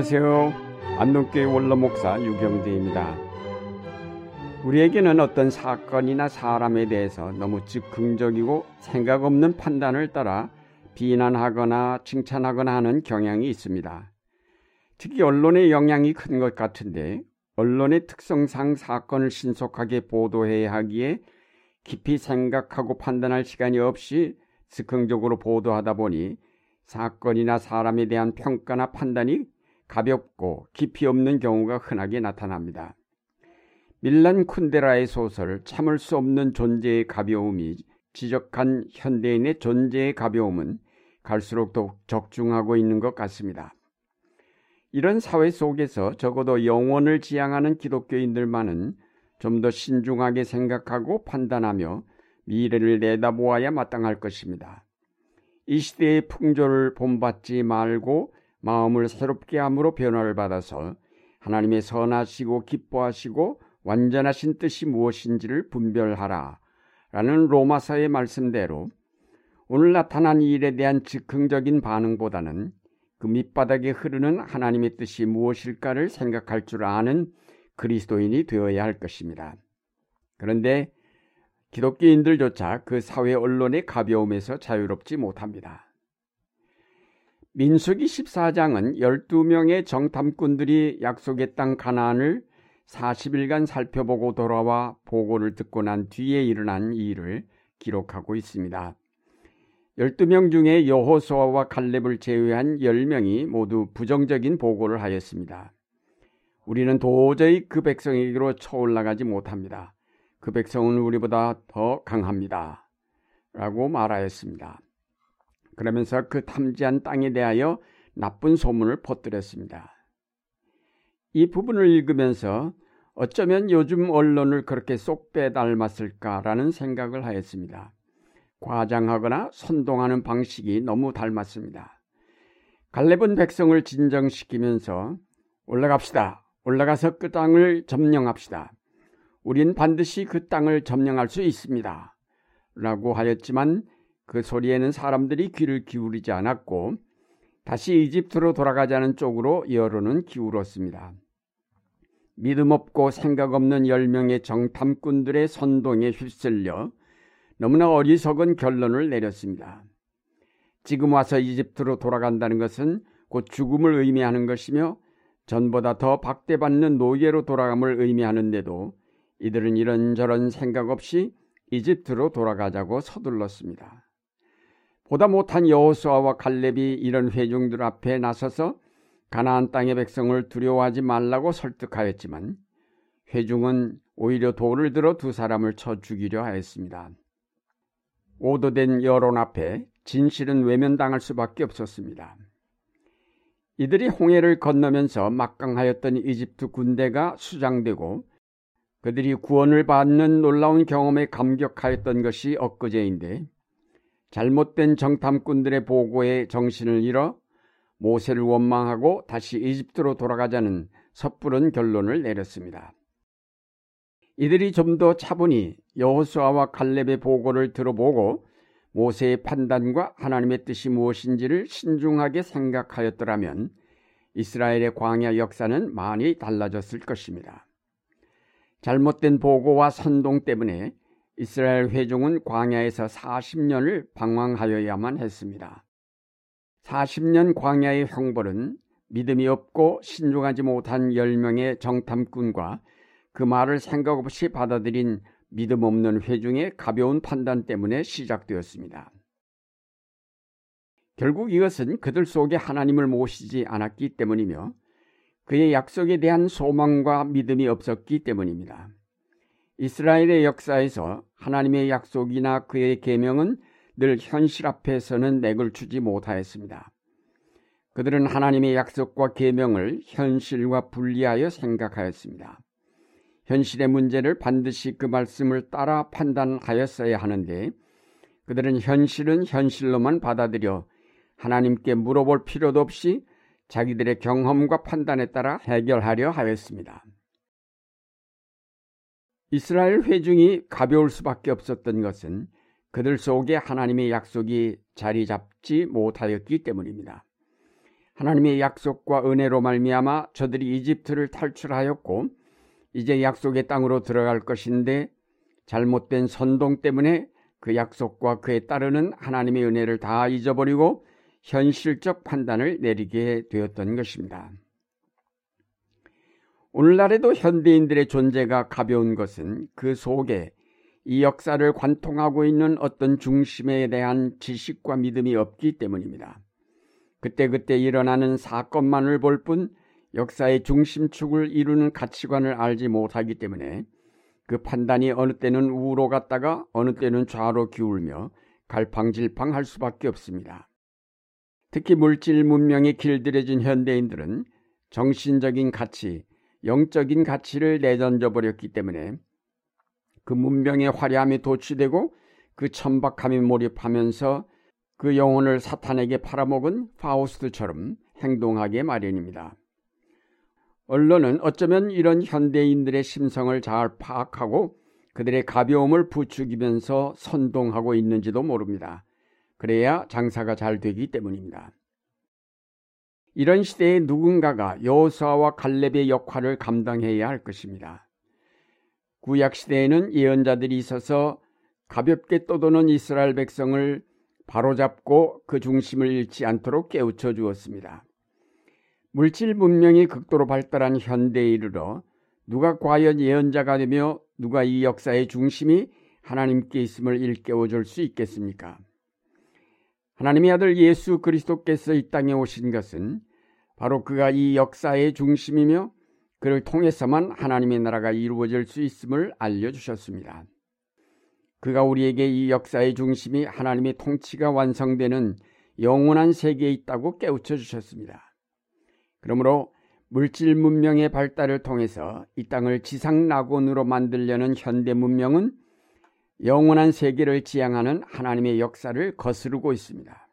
안녕하세요. 안동교회 원로목사 유경재입니다. 우리에게는 어떤 사건이나 사람에 대해서 너무 즉흥적이고 생각 없는 판단을 따라 비난하거나 칭찬하거나 하는 경향이 있습니다. 특히 언론의 영향이 큰 것 같은데 언론의 특성상 사건을 신속하게 보도해야 하기에 깊이 생각하고 판단할 시간이 없이 즉흥적으로 보도하다 보니 사건이나 사람에 대한 평가나 판단이 가볍고 깊이 없는 경우가 흔하게 나타납니다. 밀란 쿤데라의 소설 참을 수 없는 존재의 가벼움이 지적한 현대인의 존재의 가벼움은 갈수록 더욱 적중하고 있는 것 같습니다. 이런 사회 속에서 적어도 영혼을 지향하는 기독교인들만은 좀 더 신중하게 생각하고 판단하며 미래를 내다보아야 마땅할 것입니다. 이 시대의 풍조를 본받지 말고 마음을 새롭게 함으로 변화를 받아서 하나님의 선하시고 기뻐하시고 완전하신 뜻이 무엇인지를 분별하라 라는 로마서의 말씀대로 오늘 나타난 일에 대한 즉흥적인 반응보다는 그 밑바닥에 흐르는 하나님의 뜻이 무엇일까를 생각할 줄 아는 그리스도인이 되어야 할 것입니다. 그런데 기독교인들조차 그 사회 언론의 가벼움에서 자유롭지 못합니다. 민수기 14장은 12명의 정탐꾼들이 약속의 땅 가나안을 40일간 살펴보고 돌아와 보고를 듣고 난 뒤에 일어난 일을 기록하고 있습니다. 12명 중에 여호수아와 갈렙을 제외한 10명이 모두 부정적인 보고를 하였습니다. 우리는 도저히 그 백성에게로 쳐올라가지 못합니다. 그 백성은 우리보다 더 강합니다. 라고 말하였습니다. 그러면서 그 탐지한 땅에 대하여 나쁜 소문을 퍼뜨렸습니다. 이 부분을 읽으면서 어쩌면 요즘 언론을 그렇게 쏙 빼닮았을까라는 생각을 하였습니다. 과장하거나 선동하는 방식이 너무 닮았습니다. 갈렙은 백성을 진정시키면서 올라갑시다. 올라가서 그 땅을 점령합시다. 우린 반드시 그 땅을 점령할 수 있습니다. 라고 하였지만 그 소리에는 사람들이 귀를 기울이지 않았고 다시 이집트로 돌아가자는 쪽으로 여론은 기울었습니다. 믿음 없고 생각 없는 10명의 정탐꾼들의 선동에 휩쓸려 너무나 어리석은 결론을 내렸습니다. 지금 와서 이집트로 돌아간다는 것은 곧 죽음을 의미하는 것이며 전보다 더 박대받는 노예로 돌아감을 의미하는데도 이들은 이런저런 생각 없이 이집트로 돌아가자고 서둘렀습니다. 보다 못한 여호수아와 갈렙이 이런 회중들 앞에 나서서 가나안 땅의 백성을 두려워하지 말라고 설득하였지만 회중은 오히려 돌을 들어 두 사람을 쳐 죽이려 하였습니다. 오도된 여론 앞에 진실은 외면당할 수밖에 없었습니다. 이들이 홍해를 건너면서 막강하였던 이집트 군대가 수장되고 그들이 구원을 받는 놀라운 경험에 감격하였던 것이 엊그제인데 잘못된 정탐꾼들의 보고에 정신을 잃어 모세를 원망하고 다시 이집트로 돌아가자는 섣부른 결론을 내렸습니다. 이들이 좀 더 차분히 여호수아와 갈렙의 보고를 들어보고 모세의 판단과 하나님의 뜻이 무엇인지를 신중하게 생각하였더라면 이스라엘의 광야 역사는 많이 달라졌을 것입니다. 잘못된 보고와 선동 때문에 이스라엘 회중은 광야에서 40년을 방황하여야만 했습니다. 40년 광야의 형벌은 믿음이 없고 신중하지 못한 10명의 정탐꾼과 그 말을 생각 없이 받아들인 믿음 없는 회중의 가벼운 판단 때문에 시작되었습니다. 결국 이것은 그들 속에 하나님을 모시지 않았기 때문이며 그의 약속에 대한 소망과 믿음이 없었기 때문입니다. 이스라엘의 역사에서 하나님의 약속이나 그의 계명은 늘 현실 앞에서는 맥을 추지 못하였습니다. 그들은 하나님의 약속과 계명을 현실과 분리하여 생각하였습니다. 현실의 문제를 반드시 그 말씀을 따라 판단하였어야 하는데 그들은 현실은 현실로만 받아들여 하나님께 물어볼 필요도 없이 자기들의 경험과 판단에 따라 해결하려 하였습니다. 이스라엘 회중이 가벼울 수밖에 없었던 것은 그들 속에 하나님의 약속이 자리 잡지 못하였기 때문입니다. 하나님의 약속과 은혜로 말미암아 저들이 이집트를 탈출하였고 이제 약속의 땅으로 들어갈 것인데 잘못된 선동 때문에 그 약속과 그에 따르는 하나님의 은혜를 다 잊어버리고 현실적 판단을 내리게 되었던 것입니다. 오늘날에도 현대인들의 존재가 가벼운 것은 그 속에 이 역사를 관통하고 있는 어떤 중심에 대한 지식과 믿음이 없기 때문입니다. 그때그때 일어나는 사건만을 볼 뿐 역사의 중심축을 이루는 가치관을 알지 못하기 때문에 그 판단이 어느 때는 우로 갔다가 어느 때는 좌로 기울며 갈팡질팡할 수밖에 없습니다. 특히 물질 문명이 길들여진 현대인들은 정신적인 가치, 영적인 가치를 내던져 버렸기 때문에 그 문명의 화려함이 도취되고 그 천박함이 몰입하면서 그 영혼을 사탄에게 팔아먹은 파우스트처럼 행동하게 마련입니다. 언론은 어쩌면 이런 현대인들의 심성을 잘 파악하고 그들의 가벼움을 부추기면서 선동하고 있는지도 모릅니다. 그래야 장사가 잘 되기 때문입니다. 이런 시대에 누군가가 여호수아와 갈렙의 역할을 감당해야 할 것입니다. 구약시대에는 예언자들이 있어서 가볍게 떠도는 이스라엘 백성을 바로잡고 그 중심을 잃지 않도록 깨우쳐 주었습니다. 물질 문명이 극도로 발달한 현대에 이르러 누가 과연 예언자가 되며 누가 이 역사의 중심이 하나님께 있음을 일깨워 줄 수 있겠습니까? 하나님의 아들 예수 그리스도께서 이 땅에 오신 것은 바로 그가 이 역사의 중심이며 그를 통해서만 하나님의 나라가 이루어질 수 있음을 알려주셨습니다. 그가 우리에게 이 역사의 중심이 하나님의 통치가 완성되는 영원한 세계에 있다고 깨우쳐 주셨습니다. 그러므로 물질 문명의 발달을 통해서 이 땅을 지상 낙원으로 만들려는 현대 문명은 영원한 세계를 지향하는 하나님의 역사를 거스르고 있습니다.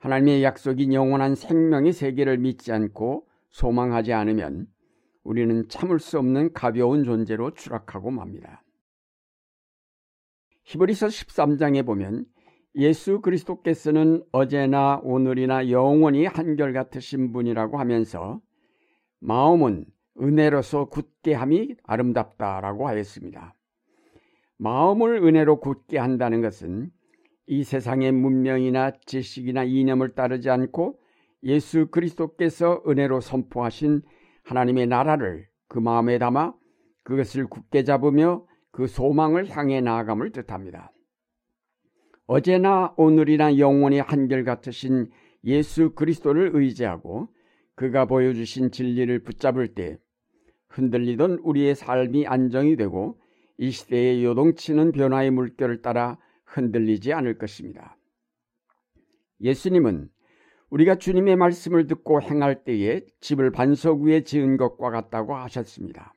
하나님의 약속인 영원한 생명의 세계를 믿지 않고 소망하지 않으면 우리는 참을 수 없는 가벼운 존재로 추락하고 맙니다. 히브리서 13장에 보면 예수 그리스도께서는 어제나 오늘이나 영원히 한결같으신 분이라고 하면서 마음은 은혜로서 굳게 함이 아름답다라고 하였습니다. 마음을 은혜로 굳게 한다는 것은 이 세상의 문명이나 지식이나 이념을 따르지 않고 예수 그리스도께서 은혜로 선포하신 하나님의 나라를 그 마음에 담아 그것을 굳게 잡으며 그 소망을 향해 나아감을 뜻합니다. 어제나 오늘이나 영원히 한결같으신 예수 그리스도를 의지하고 그가 보여주신 진리를 붙잡을 때 흔들리던 우리의 삶이 안정이 되고 이 시대의 요동치는 변화의 물결을 따라 흔들리지 않을 것입니다. 예수님은 우리가 주님의 말씀을 듣고 행할 때에 집을 반석 위에 지은 것과 같다고 하셨습니다.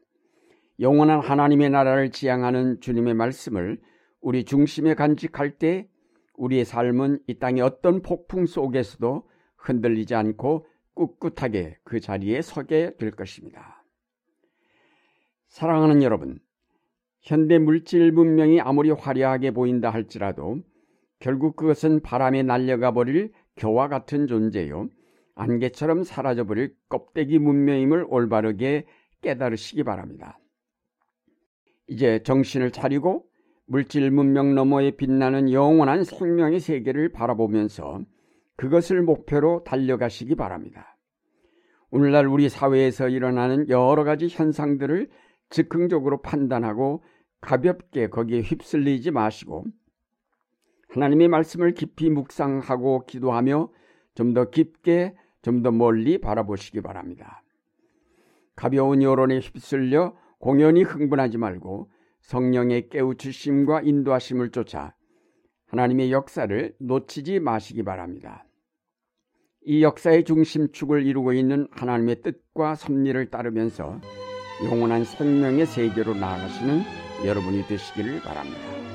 영원한 하나님의 나라를 지향하는 주님의 말씀을 우리 중심에 간직할 때 우리의 삶은 이 땅의 어떤 폭풍 속에서도 흔들리지 않고 꿋꿋하게 그 자리에 서게 될 것입니다. 사랑하는 여러분, 현대 물질 문명이 아무리 화려하게 보인다 할지라도 결국 그것은 바람에 날려가 버릴 겨와 같은 존재요 안개처럼 사라져버릴 껍데기 문명임을 올바르게 깨달으시기 바랍니다. 이제 정신을 차리고 물질 문명 너머에 빛나는 영원한 생명의 세계를 바라보면서 그것을 목표로 달려가시기 바랍니다. 오늘날 우리 사회에서 일어나는 여러 가지 현상들을 즉흥적으로 판단하고 가볍게 거기에 휩쓸리지 마시고 하나님의 말씀을 깊이 묵상하고 기도하며 좀 더 깊게 좀 더 멀리 바라보시기 바랍니다. 가벼운 여론에 휩쓸려 공연히 흥분하지 말고 성령의 깨우치심과 인도하심을 쫓아 하나님의 역사를 놓치지 마시기 바랍니다. 이 역사의 중심축을 이루고 있는 하나님의 뜻과 섭리를 따르면서 영원한 생명의 세계로 나아가시는 여러분이 되시기를 바랍니다.